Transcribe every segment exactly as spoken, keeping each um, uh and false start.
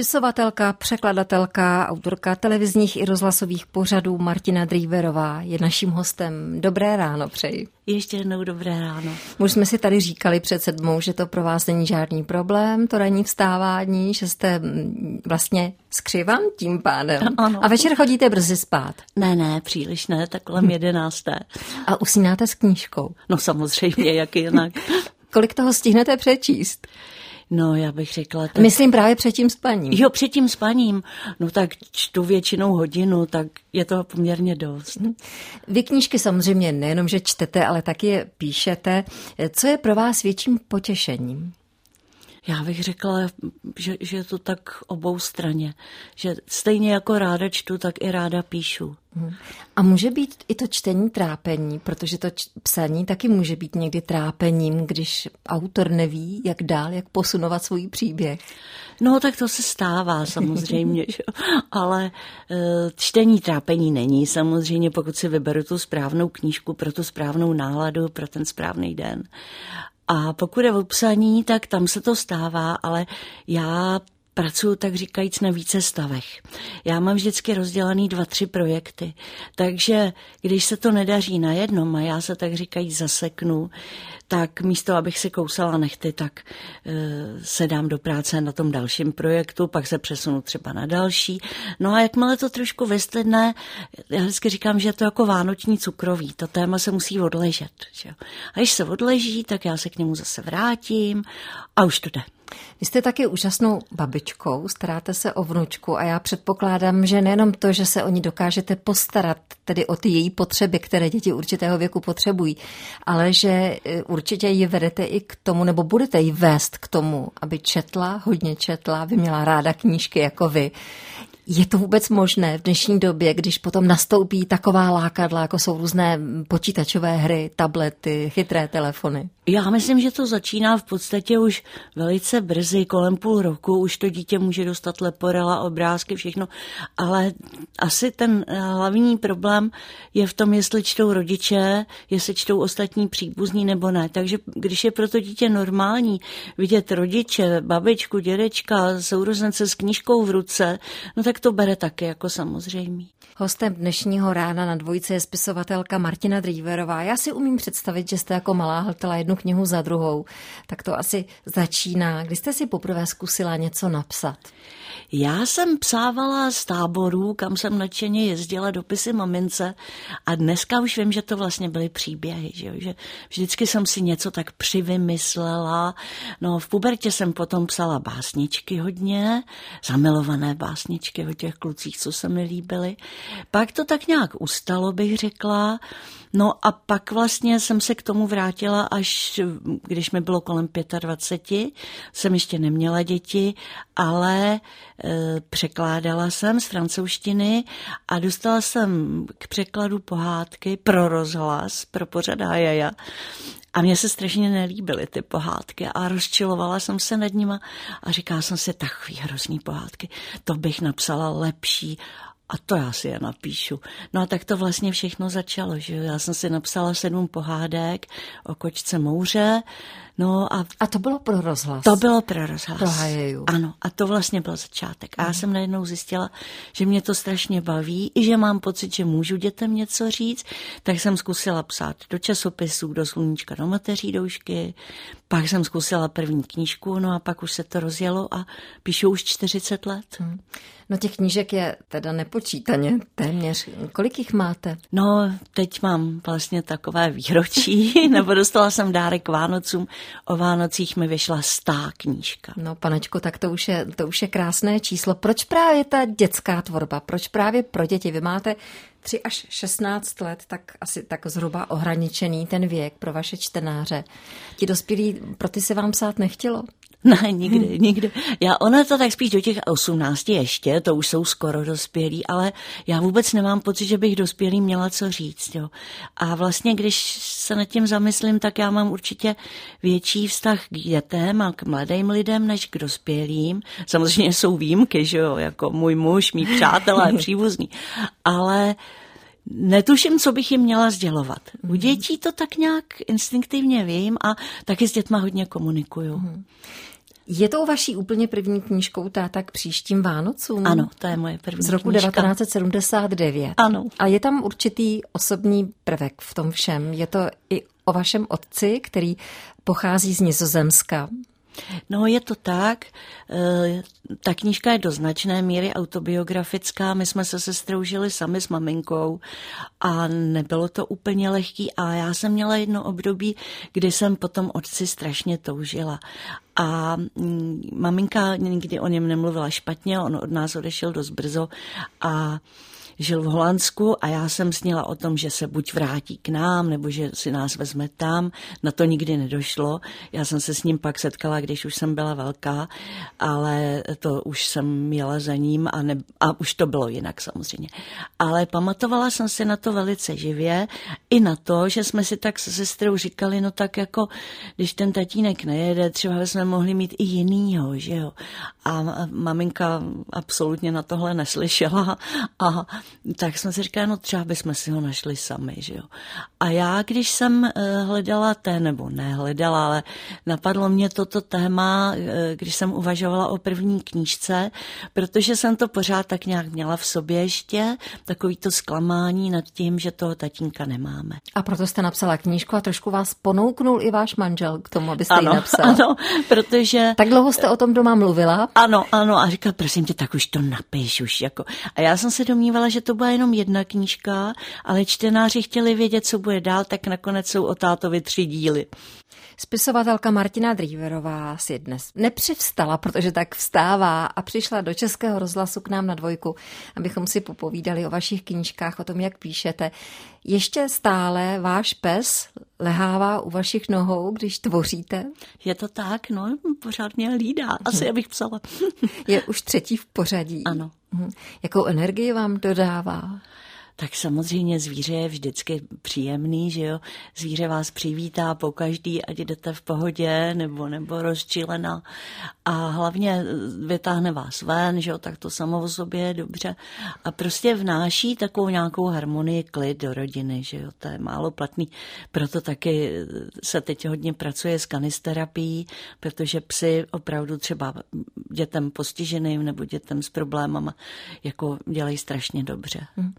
Spisovatelka, překladatelka, autorka televizních i rozhlasových pořadů Martina Drijverová je naším hostem. Dobré ráno přeji. Ještě jednou dobré ráno. Už jsme si tady říkali před sedmou, že to pro vás není žádný problém, to ranní vstávání, že jste vlastně skřivan tím pádem. Ano. A večer chodíte brzy spát. Ne, ne, příliš ne, tak kolem jedenácté. A usínáte s knížkou. No samozřejmě, jak jinak. Kolik toho stihnete přečíst? No, já bych řekla... Tak... Myslím právě před tím spaním. Jo, před tím spaním. No tak čtu většinou hodinu, tak je to poměrně dost. Vy knížky samozřejmě nejenom, že čtete, ale taky je píšete. Co je pro vás větším potěšením? Já bych řekla, že, že je to tak oboustranně. Že stejně jako ráda čtu, tak i ráda píšu. A může být i to čtení trápení, protože to č- psaní taky může být někdy trápením, když autor neví, jak dál, jak posunovat svůj příběh. No, tak to se stává samozřejmě, že? Ale čtení trápení není samozřejmě, pokud si vyberu tu správnou knížku pro tu správnou náladu, pro ten správný den. A pokud je o psaní, tak tam se to stává, ale já pracuji, tak říkajíc, na více stavech. Já mám vždycky rozdělaný dva, tři projekty, takže když se to nedaří na jednom a já se tak říkajíc zaseknu, tak místo, abych si kousala nechty, tak uh, se dám do práce na tom dalším projektu, pak se přesunu třeba na další. No a jakmile to trošku vyslidne, já vždycky říkám, že je to jako vánoční cukroví, to téma se musí odležet. Že? A když se odleží, tak já se k němu zase vrátím a už to jde. Vy jste taky úžasnou babičkou, staráte se o vnučku a já předpokládám, že nejenom to, že se o ní dokážete postarat, tedy o ty její potřeby, které děti určitého věku potřebují, ale že určitě ji vedete i k tomu, nebo budete ji vést k tomu, aby četla, hodně četla, aby měla ráda knížky jako vy. Je to vůbec možné v dnešní době, když potom nastoupí taková lákadla, jako jsou různé počítačové hry, tablety, chytré telefony? Já myslím, že to začíná v podstatě už velice brzy, kolem půl roku, už to dítě může dostat leporela, obrázky, všechno, ale asi ten hlavní problém je v tom, jestli čtou rodiče, jestli čtou ostatní příbuzní nebo ne. Takže když je pro to dítě normální vidět rodiče, babičku, dědečka, sourozence s knížkou v ruce, no tak to bere taky jako samozřejmý. Hostem dnešního rána na dvojice je spisovatelka Martina Drijverová. Já si umím představit, že jste jako malá hltala jednu knihu za druhou. Tak to asi začíná. Kdy jste si poprvé zkusila něco napsat? Já jsem psávala z táborů, kam jsem nadšeně jezdila, dopisy mamince, a dneska už vím, že to vlastně byly příběhy, že, že vždycky jsem si něco tak přivymyslela. No, v pubertě jsem potom psala básničky hodně, zamilované básničky o těch klucích, co se mi líbily. Pak to tak nějak ustalo, bych řekla. No a pak vlastně jsem se k tomu vrátila, až když mi bylo kolem dvacet pět, jsem ještě neměla děti, ale e, překládala jsem z francouzštiny a dostala jsem k překladu pohádky pro rozhlas, pro pořad Hajaja. A mně se strašně nelíbily ty pohádky a rozčilovala jsem se nad nima a říkala jsem si, takový hrozný pohádky, to bych napsala lepší. A to já si je napíšu. No a tak to vlastně všechno začalo, že já jsem si napsala sedm pohádek o kočce Mouře. No a, a to bylo pro rozhlas. To bylo pro rozhlas. Pro Hajeju. Ano, a to vlastně byl začátek. A já jsem najednou zjistila, že mě to strašně baví i že mám pocit, že můžu dětem něco říct, tak jsem zkusila psát do časopisů, do Sluníčka, do Mateří doušky, pak jsem zkusila první knížku, no a pak už se to rozjelo a píšu už čtyřicet let. Hmm. No těch knížek je teda nepočítaně téměř. Kolik jich máte? No, teď mám vlastně takové výročí, nebo dostala jsem dárek Vánocům. O Vánocích mi vyšla stá knížka. No, panečko, tak to už, je, to už je krásné číslo. Proč právě ta dětská tvorba? Proč právě pro děti? Vy máte tři až šestnáct let, tak asi tak zhruba ohraničený ten věk pro vaše čtenáře. Ti dospělí, pro ty se vám psát nechtělo? Ne, nikdy, nikdy. Já, ona to tak spíš do těch osmnácti ještě, to už jsou skoro dospělí, ale já vůbec nemám pocit, že bych dospělý měla co říct. Jo. A vlastně, když se nad tím zamyslím, tak já mám určitě větší vztah k dětem a k mladým lidem, než k dospělým. Samozřejmě jsou výjimky, že jo, jako můj muž, mý přátelé, příbuzní. Ale netuším, co bych jim měla sdělovat. U dětí to tak nějak instinktivně vím a taky s dětma hodně komunikuju. Je to vaší úplně první knížkou Táta k příštím Vánocům? Ano, to je moje první knížka. Z roku knížka. devatenáct set sedmdesát devět. Ano. A je tam určitý osobní prvek v tom všem. Je to i o vašem otci, který pochází z Nizozemska. No, je to tak. Ta knížka je do značné míry autobiografická. My jsme se sestrou žili sami s maminkou a nebylo to úplně lehký. A já jsem měla jedno období, kdy jsem potom otci strašně toužila. A maminka nikdy o něm nemluvila špatně, on od nás odešel dost brzo a žil v Holandsku a já jsem snila o tom, že se buď vrátí k nám, nebo že si nás vezme tam. Na to nikdy nedošlo. Já jsem se s ním pak setkala, když už jsem byla velká, ale to už jsem jela za ním a, ne, a už to bylo jinak samozřejmě. Ale pamatovala jsem si na to velice živě i na to, že jsme si tak se sestrou říkali, no tak jako, když ten tatínek nejede, třeba jsme mohli mít i jinýho, že jo. A maminka absolutně na tohle neslyšela a tak jsme si říkali, no třeba bychom si ho našli sami, že jo. A já, když jsem hledala té, nebo nehledala, ale napadlo mě toto téma, když jsem uvažovala o první knížce, protože jsem to pořád tak nějak měla v sobě ještě, takový to zklamání nad tím, že toho tatínka nemáme. A proto jste napsala knížku a trošku vás ponouknul i váš manžel k tomu, abyste ano, ji napsala. Ano, protože... Tak dlouho jste o tom doma mluvila? Ano, ano, a říkala, prosím tě, tak už to napiš, už jako. A já jsem se domnívala, že to byla jenom jedna knížka, ale čtenáři chtěli vědět, co bude dál, tak nakonec jsou o tátovi tři díly. Spisovatelka Martina Drijverová si dnes nepřivstala, protože tak vstává a přišla do Českého rozhlasu k nám na Dvojku, abychom si popovídali o vašich knížkách, o tom, jak píšete. Ještě stále váš pes lehává u vašich nohou, když tvoříte? Je to tak, no, pořád mě hlídá, asi hmm. abych psala. Je už třetí v pořadí. Ano. Hmm. Jakou energii vám dodává? Tak samozřejmě zvíře je vždycky příjemný, že jo. Zvíře vás přivítá pokaždý, ať jdete v pohodě nebo, nebo rozčilená. A hlavně vytáhne vás ven, že jo, tak to samo o sobě je dobře. A prostě vnáší takovou nějakou harmonii, klid do rodiny, že jo, to je málo platný. Proto taky se teď hodně pracuje s kanisterapií, protože psi opravdu třeba dětem postiženým nebo dětem s problémama jako dělají strašně dobře. Hmm.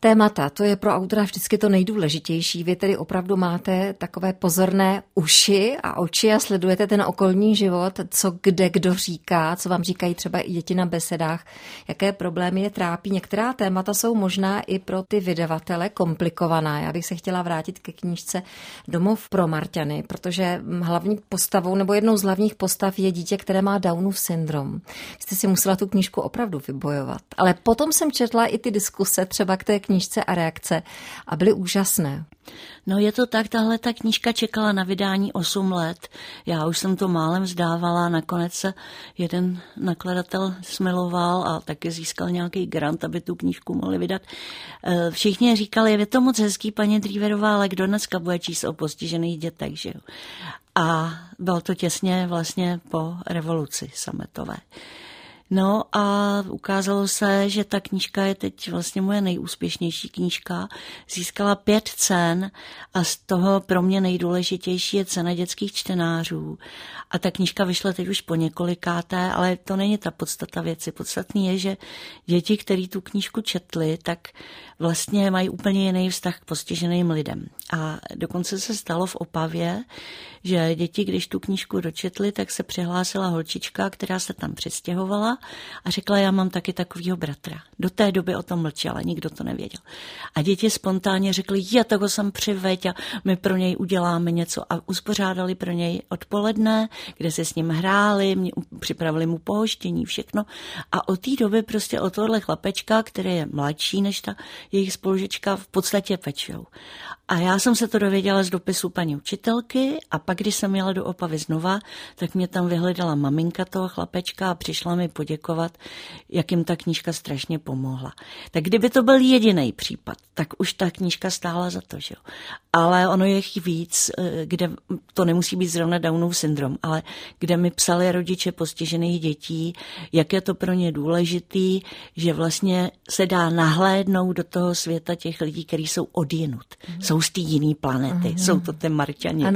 Témata, to je pro autora vždycky to nejdůležitější. Vy tedy opravdu máte takové pozorné uši a oči a sledujete ten okolní život, co kde kdo říká, co vám říkají třeba i děti na besedách, jaké problémy je trápí. Některá témata jsou možná i pro ty vydavatele komplikovaná. Já bych se chtěla vrátit ke knížce Domov pro Marťany, protože hlavní postavou nebo jednou z hlavních postav je dítě, které má Downův syndrom. Jste si musela tu knížku opravdu vybojovat. Ale potom jsem četla i ty diskuse třeba k té knížce a reakce a byly úžasné. No je to tak, tahle ta knížka čekala na vydání osm let. Já už jsem to málem vzdávala, nakonec se jeden nakladatel smiloval a taky získal nějaký grant, aby tu knížku mohli vydat. Všichni říkali, je to moc hezký, paní Drijverová, ale kdo dneska bude číst o postižených dětech, že jo? A bylo to těsně vlastně po revoluci sametové. No a ukázalo se, že ta knížka je teď vlastně moje nejúspěšnější knížka. Získala pět cen a z toho pro mě nejdůležitější je cena dětských čtenářů. A ta knížka vyšla teď už po několikáté, ale to není ta podstata věci. Podstatný je, že děti, které tu knížku četly, tak vlastně mají úplně jiný vztah k postiženým lidem. A dokonce se stalo v Opavě, že děti, když tu knížku dočetly, tak se přihlásila holčička, která se tam přestěhovala, a řekla, já mám taky takovýho bratra. Do té doby o tom mlčela, nikdo to nevěděl. A děti spontánně řekli, já toho jsem přiveď a my pro něj uděláme něco. A uspořádali pro něj odpoledne, kde se s ním hráli, připravili mu pohoštění, všechno. A od té doby prostě od tohle chlapečka, který je mladší než ta jejich spolužečka, v podstatě pečou. A já jsem se to dověděla z dopisu paní učitelky a pak, když jsem jela do Opavy znova, tak mě tam vyhledala maminka toho chlapečka a přišla mi poděkovat, jak jim ta knížka strašně pomohla. Tak kdyby to byl jediný případ, tak už ta knížka stála za to, že jo. Ale ono je jich víc, kde to nemusí být zrovna Downův syndrom, ale kde mi psali rodiče postižených dětí, jak je to pro ně důležitý, že vlastně se dá nahlédnout do toho světa těch lidí, kteří jsou odjinud. Mm. Jsou z té jiné planety, mm. jsou to ty Marťani.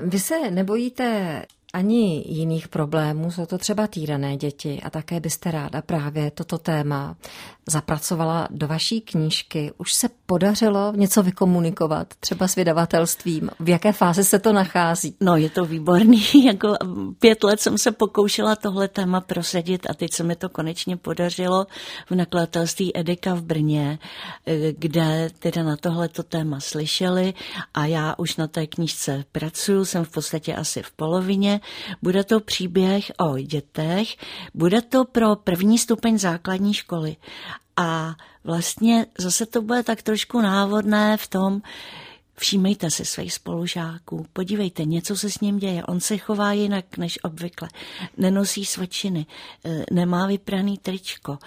Vy se nebojíte ani jiných problémů, jsou to třeba týrané děti a také byste ráda právě toto téma zapracovala do vaší knížky. Už se podařilo něco vykomunikovat, třeba s vydavatelstvím? V jaké fázi se to nachází? No, je to výborný. Jako pět let jsem se pokoušela tohle téma prosadit a teď se mi to konečně podařilo v nakladatelství Edeka v Brně, kde teda na tohleto téma slyšeli a já už na té knížce pracuju, jsem v podstatě asi v polovině. Bude to příběh o dětech, bude to pro první stupeň základní školy. A vlastně zase to bude tak trošku návodné v tom, všímejte si svých spolužáků, podívejte, něco se s ním děje, on se chová jinak než obvykle, nenosí svačiny, nemá vypraný tričko,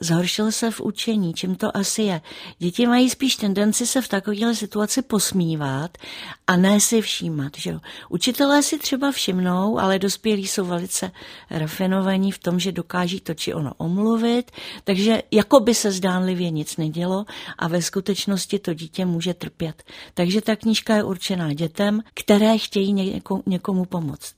zhoršil se v učení, čím to asi je. Děti mají spíš tendenci se v takovéhle situaci posmívat a ne si všímat. Že? Učitelé si třeba všimnou, ale dospělí jsou velice rafinovaní v tom, že dokáží to či ono omluvit, takže jako by se zdánlivě nic nedělo a ve skutečnosti to dítě může trpět. Takže ta knížka je určená dětem, které chtějí někomu, někomu pomoct.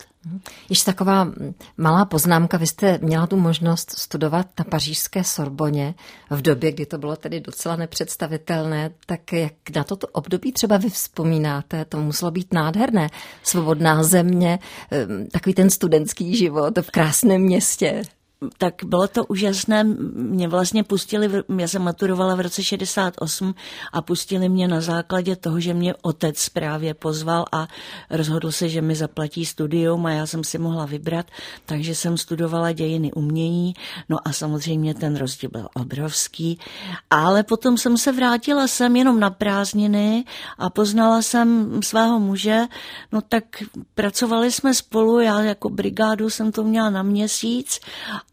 Ještě taková malá poznámka. Vy jste měla tu možnost studovat na pařížské Sorboně v době, kdy to bylo tedy docela nepředstavitelné. Tak jak na toto období třeba vy vzpomínáte? To muselo být nádherné. Svobodná země, takový ten studentský život v krásném městě. Tak bylo to úžasné, mě vlastně pustili, já jsem maturovala v roce šedesát osm a pustili mě na základě toho, že mě otec právě pozval a rozhodl se, že mi zaplatí studium a já jsem si mohla vybrat, takže jsem studovala dějiny umění, no a samozřejmě ten rozdíl byl obrovský, ale potom jsem se vrátila sem jenom na prázdniny a poznala jsem svého muže, no tak pracovali jsme spolu, já jako brigádu jsem to měla na měsíc.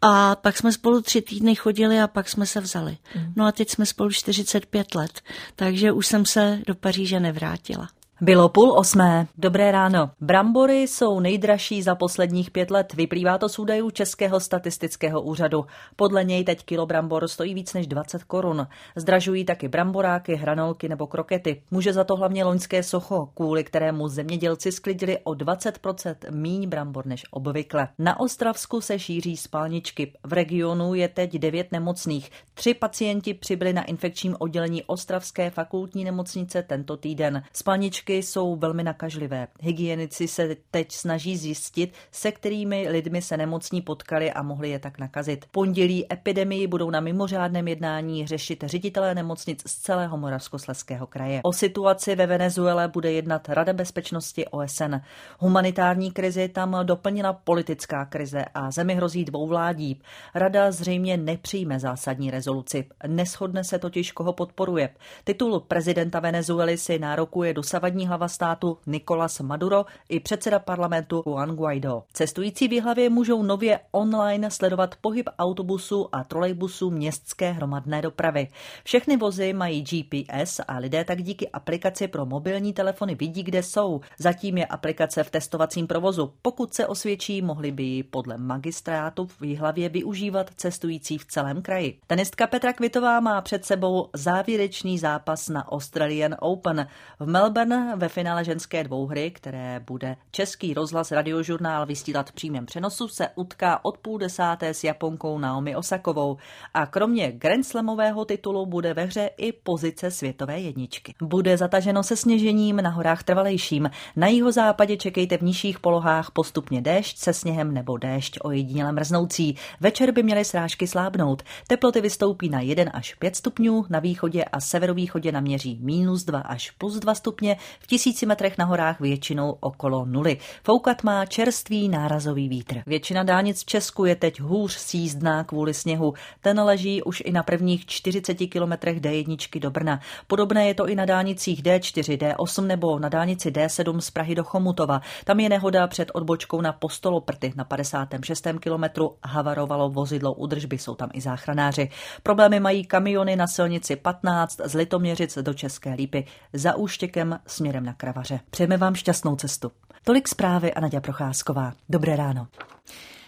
A pak jsme spolu tři týdny chodili a pak jsme se vzali. No a teď jsme spolu čtyřicet pět let, takže už jsem se do Paříže nevrátila. Bylo půl osmé. Dobré ráno. Brambory jsou nejdražší za posledních pět let. Vyplývá to z údajů Českého statistického úřadu. Podle něj teď kilo brambor stojí víc než dvacet korun. Zdražují taky bramboráky, hranolky nebo krokety. Může za to hlavně loňské sucho, kvůli kterému zemědělci sklidili o dvacet procent míň brambor než obvykle. Na Ostravsku se šíří spalničky. V regionu je teď devět nemocných. Tři pacienti přibyli na infekčním oddělení Ostravské fakultní nemocnice tento týden. Spalničky jsou velmi nakažlivé. Hygienici se teď snaží zjistit, se kterými lidmi se nemocní potkali a mohli je tak nakazit. Pondělí epidemii budou na mimořádném jednání řešit ředitelé nemocnic z celého Moravskoslezského kraje. O situaci ve Venezuele bude jednat Rada bezpečnosti O S N. Humanitární krizi tam doplnila politická krize a zemi hrozí dvouvládí. Rada zřejmě nepřijme zásadní rezoluci. Neshodne se totiž, koho podporuje. Titul prezidenta Venezuely si nárokuje dosavadní hlava státu Nicolas Maduro i předseda parlamentu Juan Guaido. Cestující v Jihlavě můžou nově online sledovat pohyb autobusů a trolejbusů městské hromadné dopravy. Všechny vozy mají G P S a lidé tak díky aplikaci pro mobilní telefony vidí, kde jsou. Zatím je aplikace v testovacím provozu. Pokud se osvědčí, mohli by ji podle magistrátu v Jihlavě využívat cestující v celém kraji. Tenistka Petra Kvitová má před sebou závěrečný zápas na Australian Open. V Melbourne ve finále ženské dvouhry, které bude Český rozhlas Radiožurnál vysílat v přímém přenosu, se utká od půl desáté s Japonkou Naomi Osakovou. A kromě grandslamového titulu bude ve hře i pozice světové jedničky. Bude zataženo se sněžením, na horách trvalejším. Na jihozápadě čekejte v nižších polohách postupně déšť se sněhem nebo déšť ojediněle mrznoucí. Večer by měly srážky slábnout. Teploty vystoupí na jeden až pět stupňů, na východě a severovýchodě naměří mínus dva až plus dva stupně, v tisíci metrech na horách většinou okolo nuly. Foukat má čerstvý nárazový vítr. Většina dálnic v Česku je teď hůř sjízdná kvůli sněhu. Ten leží už i na prvních čtyřiceti kilometrech D jedna do Brna. Podobné je to i na dálnicích D čtyři, D osm nebo na dálnici D sedm z Prahy do Chomutova. Tam je nehoda před odbočkou na Postoloprty. Na padesátém šestém kilometru havarovalo vozidlo údržby, jsou tam i záchranáři. Problémy mají kamiony na silnici patnáct z Litoměřic do České Lípy. Za Úštěkem směrem na Kravaře. Přejeme vám šťastnou cestu. Tolik zprávy a Naďa Procházková. Dobré ráno.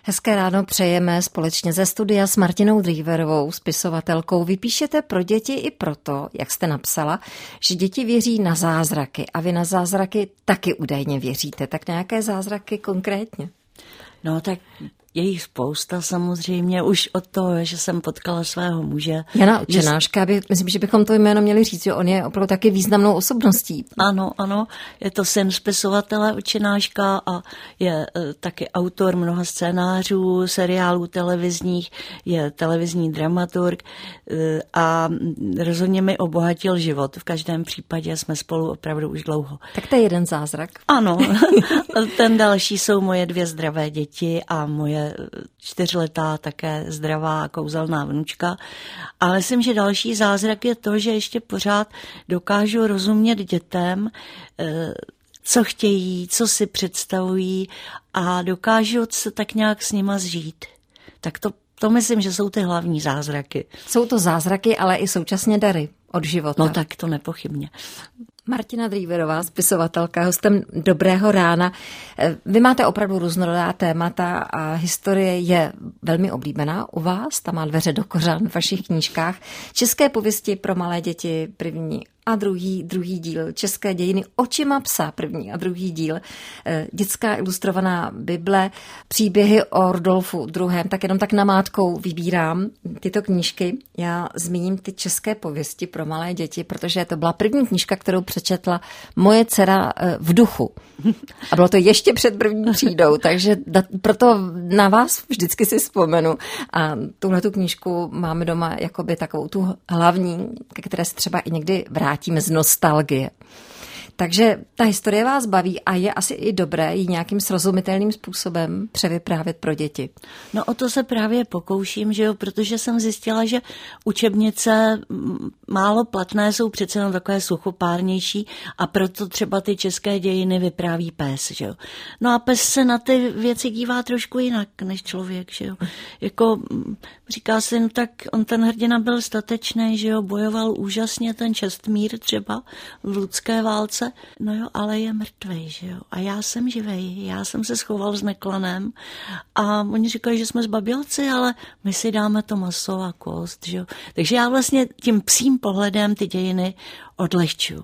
Hezké ráno přejeme společně ze studia s Martinou Drijverovou, spisovatelkou. Vypíšete pro děti i proto, jak jste napsala, že děti věří na zázraky a vy na zázraky taky údajně věříte. Tak na jaké zázraky konkrétně? No tak je jich spousta samozřejmě, už od toho, že jsem potkala svého muže. Jana Učináška, že... myslím, že bychom to jméno měli říct, že on je opravdu taky významnou osobností. Ano, ano, je to syn spisovatele Učináška a je e, taky autor mnoha scénářů, seriálů televizních, je televizní dramaturg e, a rozhodně mi obohatil život. V každém případě jsme spolu opravdu už dlouho. Tak to je jeden zázrak. Ano, ten další jsou moje dvě zdravé děti a moje čtyřletá také zdravá a kouzelná vnučka. Ale myslím, že další zázrak je to, že ještě pořád dokážu rozumět dětem, co chtějí, co si představují a dokážu se tak nějak s nima zžít. Tak to, to myslím, že jsou ty hlavní zázraky. Jsou to zázraky, ale i současně dary od života. No tak to nepochybně. Martina Drijverová, spisovatelka, hostem Dobrého rána. Vy máte opravdu různorodá témata a historie je velmi oblíbená u vás, tam má dveře do kořán v vašich knížkách. České pověsti pro malé děti, první a druhý, druhý díl. České dějiny očima psa, první a druhý díl. Dětská ilustrovaná Bible, příběhy o Rudolfu druhém. Tak jenom tak namátkou vybírám tyto knížky. Já zmíním ty české pověsti pro malé děti, protože to byla první knížka, kterou přečetla moje dcera v duchu. A bylo to ještě před první třídou, takže proto na vás vždycky si vzpomenu. A tuhle tu knížku máme doma jakoby takovou tu hlavní, ke které se třeba i někdy vrátíme z nostalgie. Takže ta historie vás baví a je asi i dobré ji nějakým srozumitelným způsobem převyprávět pro děti. No o to se právě pokouším, že jo, protože jsem zjistila, že učebnice málo platné jsou přece jenom takové suchopárnější a proto třeba ty české dějiny vypráví pes, že jo. No a pes se na ty věci dívá trošku jinak než člověk, že jo. Jako říká se, no tak on ten hrdina byl statečný, že jo, bojoval úžasně ten Čestmír třeba v Lucké válce. No jo, ale je mrtvej, že jo. A já jsem živej, já jsem se schoval s Neklanem a oni říkají, že jsme zbabělci, ale my si dáme to maso a kost, že jo. Takže já vlastně tím psím pohledem ty dějiny odlehču.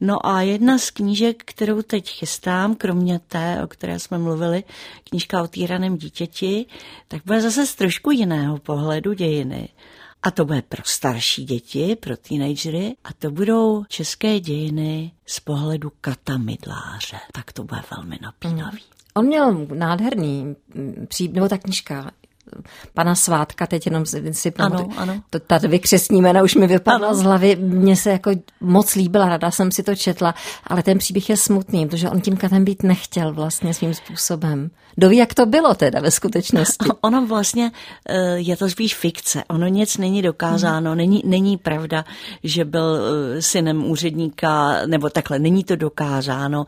No a jedna z knížek, kterou teď chystám, kromě té, o které jsme mluvili, knížka o týraném dítěti, tak bude zase z trošku jiného pohledu dějiny. A to bude pro starší děti, pro teenagery. A to budou české dějiny z pohledu Kata Mydláře. Tak to bude velmi napínavý. On měl nádherný příběh, nebo ta knížka pana Svátka, teď jenom si pamatuju. Ta dvě křestní jména už mi vypadla ano. z hlavy. Mně se jako moc líbila, ráda jsem si to četla, ale ten příběh je smutný, protože on tím katem být nechtěl vlastně svým způsobem. Doví, jak to bylo teda ve skutečnosti. Ono vlastně je to spíš fikce. Ono nic není dokázáno, hmm. není, není pravda, že byl synem úředníka, nebo takhle, není to dokázáno.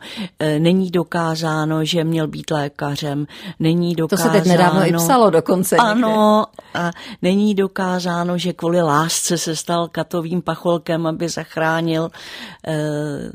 Není dokázáno, že měl být lékařem. Není dokázáno. To se teď nedávno i psalo dokonce. Ano, a není dokázáno, že kvůli lásce se stal katovým pacholkem, aby zachránil eh,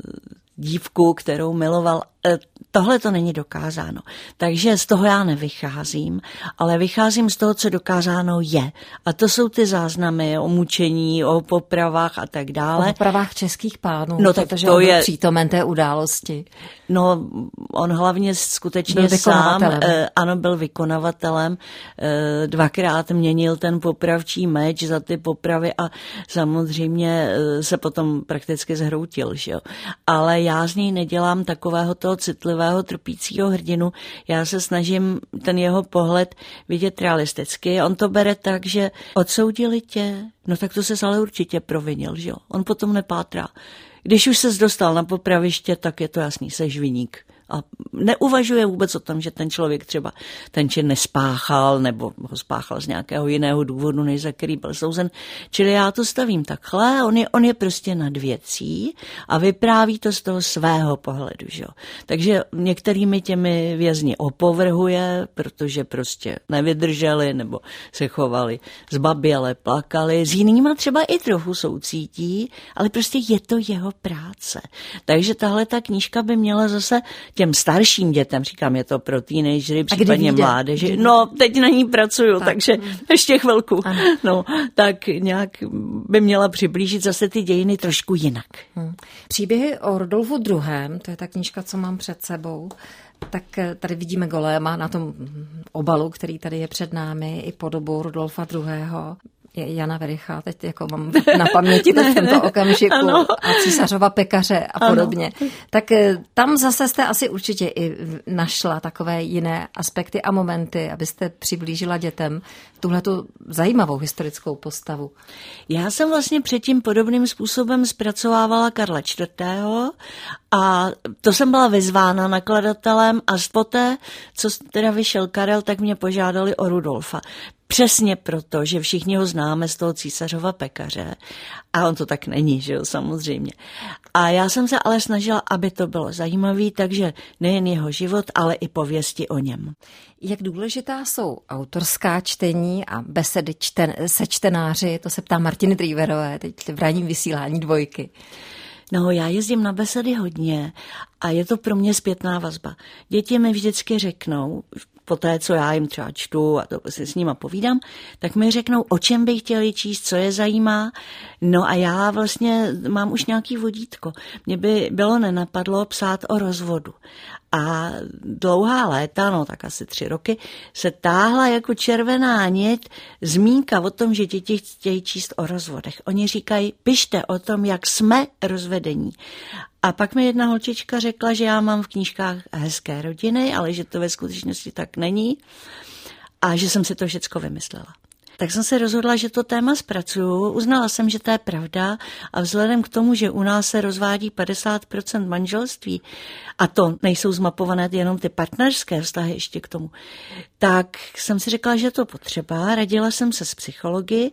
dívku, kterou miloval. Eh, tohle to není dokázáno. Takže z toho já nevycházím, ale vycházím z toho, co dokázáno je. A to jsou ty záznamy o mučení, o popravách a tak dále. O popravách českých pánů, no, tak protože to on je... byl přítomen té události. No, on hlavně skutečně sám, eh, ano, byl vykonavatelem, eh, dvakrát měnil ten popravčí meč za ty popravy a samozřejmě eh, se potom prakticky zhroutil, že jo. Ale já z něj nedělám takového toho citlivého, trpícího hrdinu. Já se snažím ten jeho pohled vidět realisticky. On to bere tak, že odsoudili tě, no tak to ses ale určitě provinil, že jo. On potom nepátrá. Když už ses dostal na popraviště, tak je to jasný, seš viník. A neuvažuje vůbec o tom, že ten člověk třeba ten čin nespáchal nebo ho spáchal z nějakého jiného důvodu, než za který byl souzen. Čili já to stavím takhle, on je, on je prostě nad věcí a vypráví to z toho svého pohledu. Že? Takže některými těmi vězni opovrhuje, protože prostě nevydrželi nebo se chovali zbaběle, plakali. S jinýma třeba i trochu soucítí, ale prostě je to jeho práce. Takže tahle ta knížka by měla zase těm starším dětem, říkám, je to pro teenagery, případně mládeži. No, teď na ní pracuju, tak. takže ještě chvilku. Ano. No, tak nějak by měla přiblížit zase ty dějiny trošku jinak. Hmm. Příběhy o Rudolfu druhém, to je ta knížka, co mám před sebou, tak tady vidíme Goléma na tom obalu, který tady je před námi, i podobu Rudolfa druhého., Jana Vericha, teď jako mám na paměti v tomto okamžiku, ano. a císařova pekaře a podobně. Ano. Tak tam zase jste asi určitě i našla takové jiné aspekty a momenty, abyste přiblížila dětem tuhletu zajímavou historickou postavu. Já jsem vlastně předtím podobným způsobem zpracovávala Karla čtvrtého. A to jsem byla vyzvána nakladatelem a poté, co teda vyšel Karel, tak mě požádali o Rudolfa. Přesně proto, že všichni ho známe z toho císařova pekaře. A on to tak není, že jo, samozřejmě. A já jsem se ale snažila, aby to bylo zajímavé, takže nejen jeho život, ale i pověsti o něm. Jak důležitá jsou autorská čtení a besedy čten- se čtenáři, to se ptá Martiny Drijverové, teď v ranním vysílání dvojky. No, já jezdím na besedy hodně a je to pro mě zpětná vazba. Děti mi vždycky řeknou, po té, co já jim třeba čtu a to si s nima povídám, tak mi řeknou, o čem by chtěli číst, co je zajímá. No a já vlastně mám už nějaký vodítko. Mně by bylo nenapadlo psát o rozvodu. A dlouhá léta, no tak asi tři roky, se táhla jako červená nit zmínka o tom, že děti chtějí číst o rozvodech. Oni říkají, pište o tom, jak jsme rozvedení. A pak mi jedna holčička řekla, že já mám v knížkách hezké rodiny, ale že to ve skutečnosti tak není a že jsem si to všecko vymyslela. Tak jsem se rozhodla, že to téma zpracuju, uznala jsem, že to je pravda a vzhledem k tomu, že u nás se rozvádí padesát procent manželství a to nejsou zmapované jenom ty partnerské vztahy ještě k tomu, tak jsem si řekla, že to potřeba, radila jsem se s psychology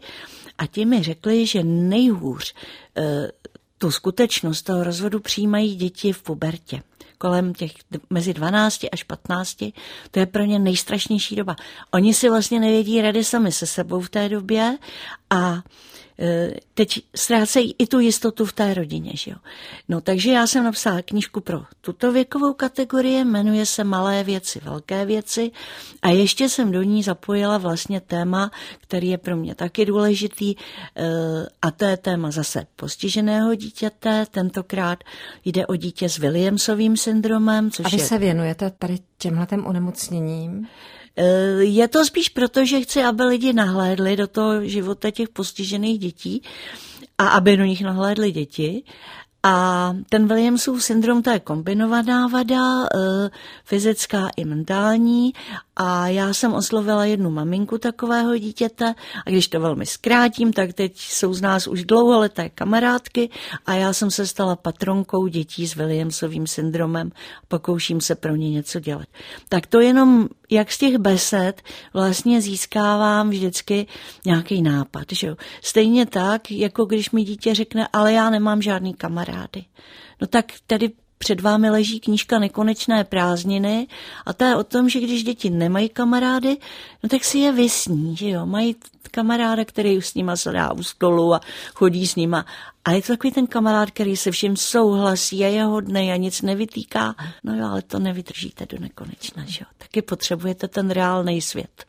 a ti mi řekli, že nejhůř e, tu skutečnost toho rozvodu přijímají děti v pubertě. Kolem těch mezi dvanácti až patnácti, to je pro ně nejstrašnější doba. Oni si vlastně nevědí rady sami se sebou v té době a e, teď ztrácejí i tu jistotu v té rodině. Že jo? No, takže já jsem napsala knížku pro tuto věkovou kategorii, jmenuje se Malé věci, velké věci a ještě jsem do ní zapojila vlastně téma, který je pro mě taky důležitý e, a to je téma zase postiženého dítěte, tentokrát jde o dítě s Williamsovým syndromem. Což a vy je... se věnujete tady těmhletem onemocněním? Je to spíš proto, že chci, aby lidi nahlédli do toho života těch postižených dětí a aby do nich nahlédli děti. A ten Williamsův syndrom, to je kombinovaná vada, fyzická i mentální. A já jsem oslovila jednu maminku takového dítěte a když to velmi zkrátím, tak teď jsou z nás už dlouholeté kamarádky a já jsem se stala patronkou dětí s Williamsovým syndromem a pokouším se pro ně něco dělat. Tak to jenom jak z těch besed vlastně získávám vždycky nějaký nápad. Že jo? Stejně tak, jako když mi dítě řekne, ale já nemám žádný kamarády. No tak tady před vámi leží knížka Nekonečné prázdniny a ta je o tom, že když děti nemají kamarády, no tak si je vysní, že jo, mají kamaráda, který s nima sedá u stolu a chodí s nima. A je to takový ten kamarád, který se vším souhlasí a je hodnej a nic nevytýká. No jo, ale to nevydržíte do nekonečna, že jo. Taky potřebujete ten reálný svět.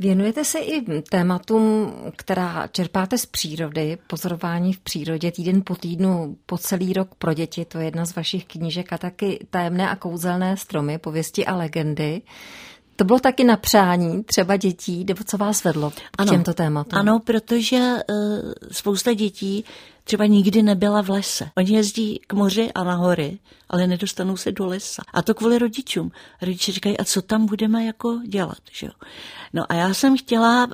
Věnujete se i tématům, která čerpáte z přírody, pozorování v přírodě týden po týdnu po celý rok pro děti, to je jedna z vašich knížek a taky tajemné a kouzelné stromy, pověsti a legendy. To bylo taky na přání třeba dětí, nebo co vás vedlo k těmto tématům? Ano, protože uh, spousta dětí třeba nikdy nebyla v lese. Oni jezdí k moři a na hory, ale nedostanou se do lesa. A to kvůli rodičům. Rodiče říkají, a co tam budeme jako dělat, že jo? No a já jsem chtěla,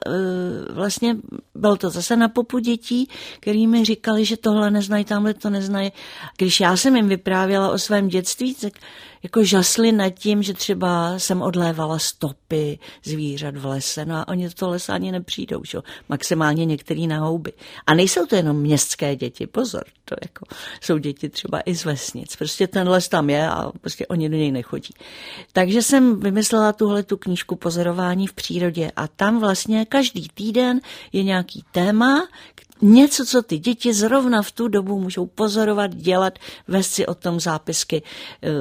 vlastně bylo to zase na popu dětí, který mi říkali, že tohle neznají, tamhle to neznají. Když já jsem jim vyprávěla o svém dětství, tak jako žasli nad tím, že třeba jsem odlévala stopy zvířat v lese. No a oni do toho lesa ani nepřijdou, že jo? Maximálně některý na houby. A nejsou to jenom městské děti. Děti, pozor, to jako jsou děti třeba i z vesnic. Prostě ten les tam je a prostě oni do něj nechodí. Takže jsem vymyslela tuhle tu knížku Pozorování v přírodě a tam vlastně každý týden je nějaký nějaký téma, něco, co ty děti zrovna v tu dobu můžou pozorovat, dělat, vést si o tom zápisky,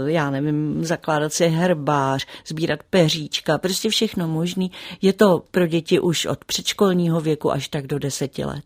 já nevím, zakládat si herbář, sbírat peříčka, prostě všechno možný. Je to pro děti už od předškolního věku až tak do deseti let.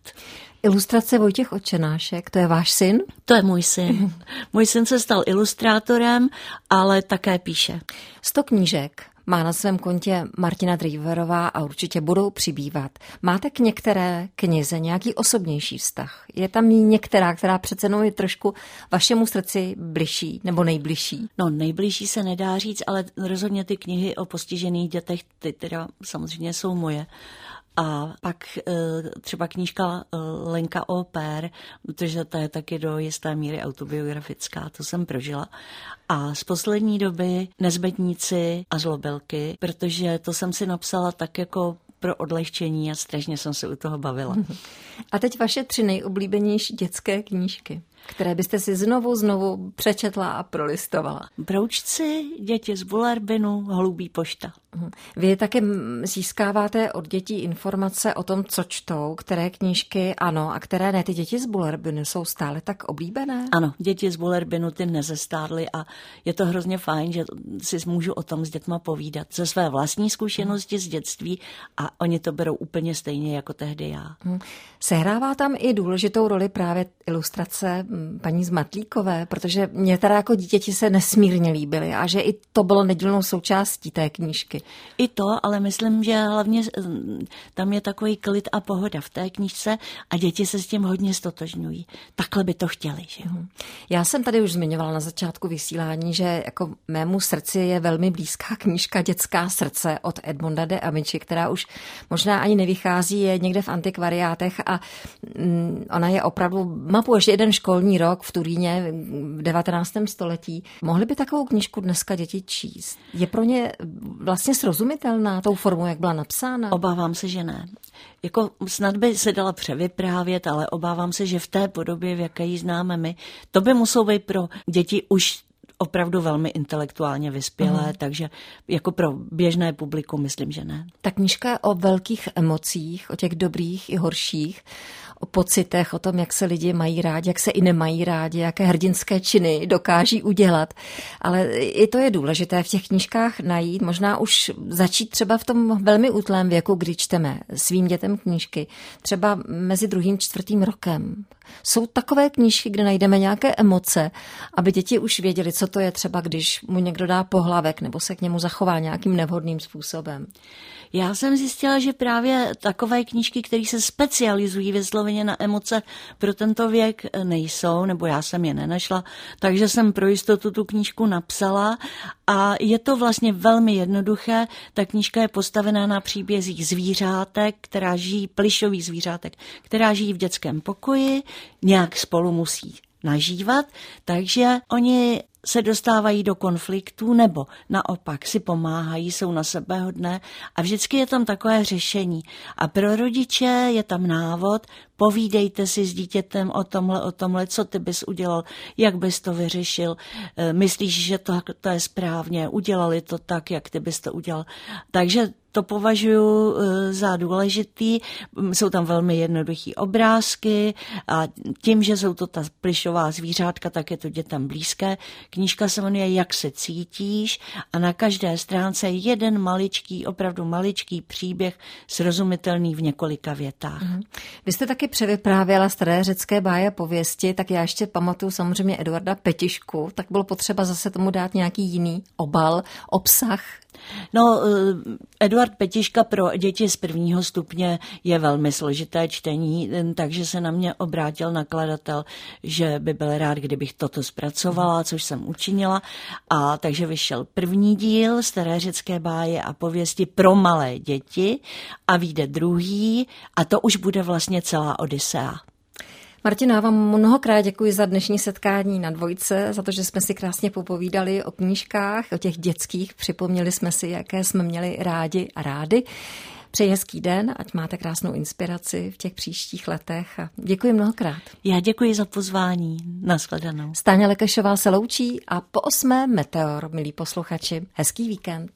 Ilustrace Vojtěch Otčenášek, to je váš syn? To je můj syn. Můj syn se stal ilustrátorem, ale také píše. Sto knížek má na svém kontě Martina Drijverová a určitě budou přibývat. Máte k některé knize nějaký osobnější vztah? Je tam některá, která přece jenom je trošku vašemu srdci bližší nebo nejbližší? No, nejbližší se nedá říct, ale rozhodně ty knihy o postižených dětech, ty teda samozřejmě jsou moje. A pak třeba knížka Lenka au pair, protože ta je taky do jisté míry autobiografická, to jsem prožila. A z poslední doby Nezbedníci a Zlobelky, protože to jsem si napsala tak jako pro odlehčení a strašně jsem se u toho bavila. A teď vaše tři nejoblíbenější dětské knížky, které byste si znovu, znovu přečetla a prolistovala. Broučci, Děti z Bullerbinu, Holubí pošta. Vy také získáváte od dětí informace o tom, co čtou, které knížky ano a které ne. Ty Děti z Bullerbinu jsou stále tak oblíbené? Ano, Děti z Bullerbinu ty nezestárly a je to hrozně fajn, že si můžu o tom s dětma povídat. Ze své vlastní zkušenosti hmm. z dětství a oni to berou úplně stejně jako tehdy já. Hmm. Sehrává tam i důležitou roli právě ilustrace paní Zmatlíkové, protože mě teda jako dítěti se nesmírně líbily a že i to bylo nedílnou součástí té knížky. I to, ale myslím, že hlavně tam je takový klid a pohoda v té knížce a děti se s tím hodně stotožňují. Takhle by to chtěli. Že? Já jsem tady už zmiňovala na začátku vysílání, že jako mému srdci je velmi blízká knížka Dětská srdce od Edmonda de Amici, která už možná ani nevychází, je někde v antikvariátech a ona je opravdu, mapuje ještě jeden školní rok v Turíně v devatenáctém století. Mohli by takovou knížku dneska děti číst? Je pro ně vlastně srozumitelná tou formou, jak byla napsána? Obávám se, že ne. Jako snad by se dala převyprávět, ale obávám se, že v té podobě, v jaké ji známe my, to by muselo být pro děti už opravdu velmi intelektuálně vyspělé, mm. takže jako pro běžné publikum myslím, že ne. Ta knížka je o velkých emocích, o těch dobrých i horších, o pocitech, o tom, jak se lidi mají rádi, jak se i nemají rádi, jaké hrdinské činy dokáží udělat. Ale i to je důležité v těch knížkách najít, možná už začít třeba v tom velmi útlém věku, kdy čteme svým dětem knížky, třeba mezi druhým, čtvrtým rokem. Jsou takové knížky, kde najdeme nějaké emoce, aby děti už věděli, co to je třeba, když mu někdo dá pohlavek nebo se k němu zachová nějakým nevhodným způsobem. Já jsem zjistila, že právě takové knížky, které se specializují vysloveně na emoce, pro tento věk nejsou, nebo já jsem je nenašla, takže jsem pro jistotu tu knížku napsala a je to vlastně velmi jednoduché. Ta knížka je postavená na příbězích zvířátek, která žijí, plyšových zvířátek, která žijí v dětském pokoji, nějak spolu musí nažívat, takže oni se dostávají do konfliktů nebo naopak si pomáhají, jsou na sebe hodné a vždycky je tam takové řešení. A pro rodiče je tam návod, povídejte si s dítětem o tomhle, o tomhle, co ty bys udělal, jak bys to vyřešil, myslíš, že to, to je správně, udělali to tak, jak ty bys to udělal. Takže to považuji za důležitý. Jsou tam velmi jednoduché obrázky a tím, že jsou to ta plyšová zvířátka, tak je to dětem blízké. Knížka se jmenuje Jak se cítíš a na každé stránce jeden maličký, opravdu maličký příběh srozumitelný v několika větách. Mm. Vy jste taky převyprávěla Staré řecké báje a pověsti, tak já ještě pamatuju samozřejmě Eduarda Petišku, tak bylo potřeba zase tomu dát nějaký jiný obal, obsah. No, Eduard Petiška pro děti z prvního stupně je velmi složité čtení, takže se na mě obrátil nakladatel, že by byl rád, kdybych toto zpracovala, což jsem učinila. A takže vyšel první díl Staré řecké báje a pověsti pro malé děti a vyjde druhý a to už bude vlastně celá Odyssea. Martina, já vám mnohokrát děkuji za dnešní setkání na Dvojce, za to, že jsme si krásně popovídali o knížkách, o těch dětských, připomněli jsme si, jaké jsme měli rádi a rády. Přeji hezký den, ať máte krásnou inspiraci v těch příštích letech a děkuji mnohokrát. Já děkuji za pozvání, nashledanou. Stáňa Lekešová se loučí a po osmé Meteor, milí posluchači, hezký víkend.